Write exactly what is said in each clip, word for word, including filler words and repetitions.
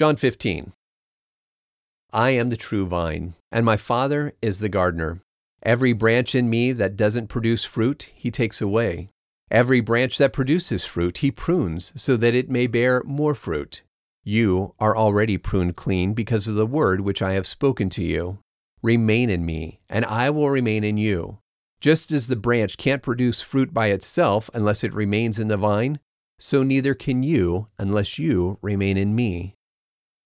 John fifteen. I am the true vine, and my Father is the gardener. Every branch in me that doesn't produce fruit, he takes away. Every branch that produces fruit, he prunes, so that it may bear more fruit. You are already pruned clean because of the word which I have spoken to you. Remain in me, and I will remain in you. Just as the branch can't produce fruit by itself unless it remains in the vine, so neither can you unless you remain in me.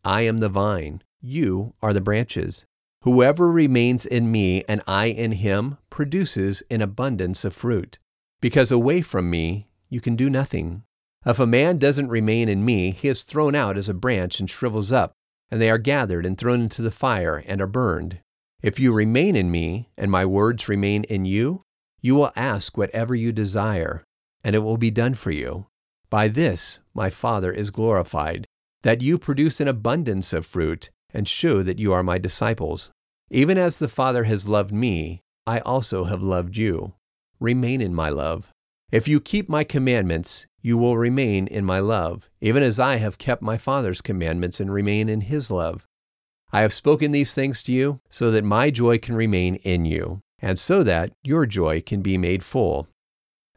I am the vine, you are the branches. Whoever remains in me and I in him produces an abundance of fruit. Because away from me, you can do nothing. If a man doesn't remain in me, he is thrown out as a branch and shrivels up, and they are gathered and thrown into the fire and are burned. If you remain in me, and my words remain in you, you will ask whatever you desire, and it will be done for you. By this my Father is glorified, that you produce an abundance of fruit, and show that you are my disciples. Even as the Father has loved me, I also have loved you. Remain in my love. If you keep my commandments, you will remain in my love, even as I have kept my Father's commandments and remain in his love. I have spoken these things to you so that my joy can remain in you, and so that your joy can be made full.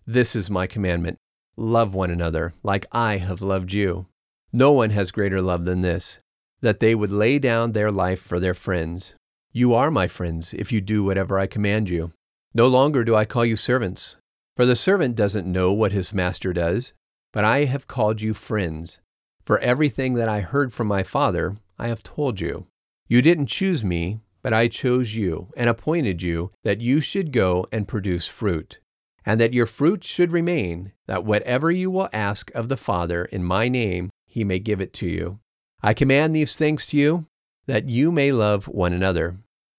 This is my commandment: love one another like I have loved you. No one has greater love than this, that they would lay down their life for their friends. You are my friends if you do whatever I command you. No longer do I call you servants, for the servant doesn't know what his master does, but I have called you friends. For everything that I heard from my Father, I have told you. You didn't choose me, but I chose you and appointed you that you should go and produce fruit, and that your fruit should remain, that whatever you will ask of the Father in my name, he may give it to you. I command these things to you, that you may love one another.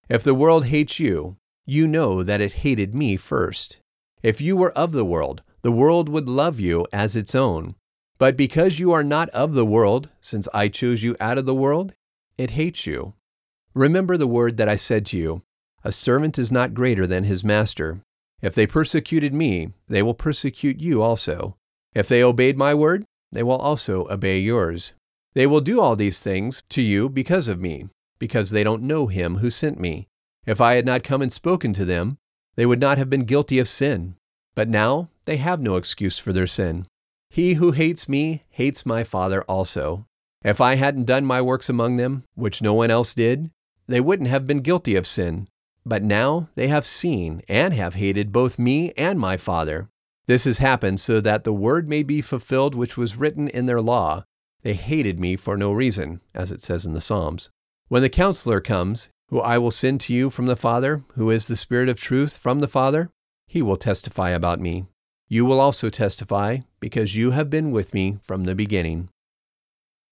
If the world hates you, you know that it hated me first. If you were of the world, the world would love you as its own. But because you are not of the world, since I chose you out of the world, it hates you. Remember the word that I said to you, a servant is not greater than his master. If they persecuted me, they will persecute you also. If they obeyed my word, they will also obey yours. They will do all these things to you because of me, because they don't know him who sent me. If I had not come and spoken to them, they would not have been guilty of sin. But now they have no excuse for their sin. He who hates me hates my Father also. If I hadn't done my works among them, which no one else did, they wouldn't have been guilty of sin. But now they have seen and have hated both me and my Father. This has happened so that the word may be fulfilled which was written in their law. They hated me for no reason, as it says in the Psalms. When the Counselor comes, who I will send to you from the Father, who is the Spirit of truth from the Father, he will testify about me. You will also testify, because you have been with me from the beginning.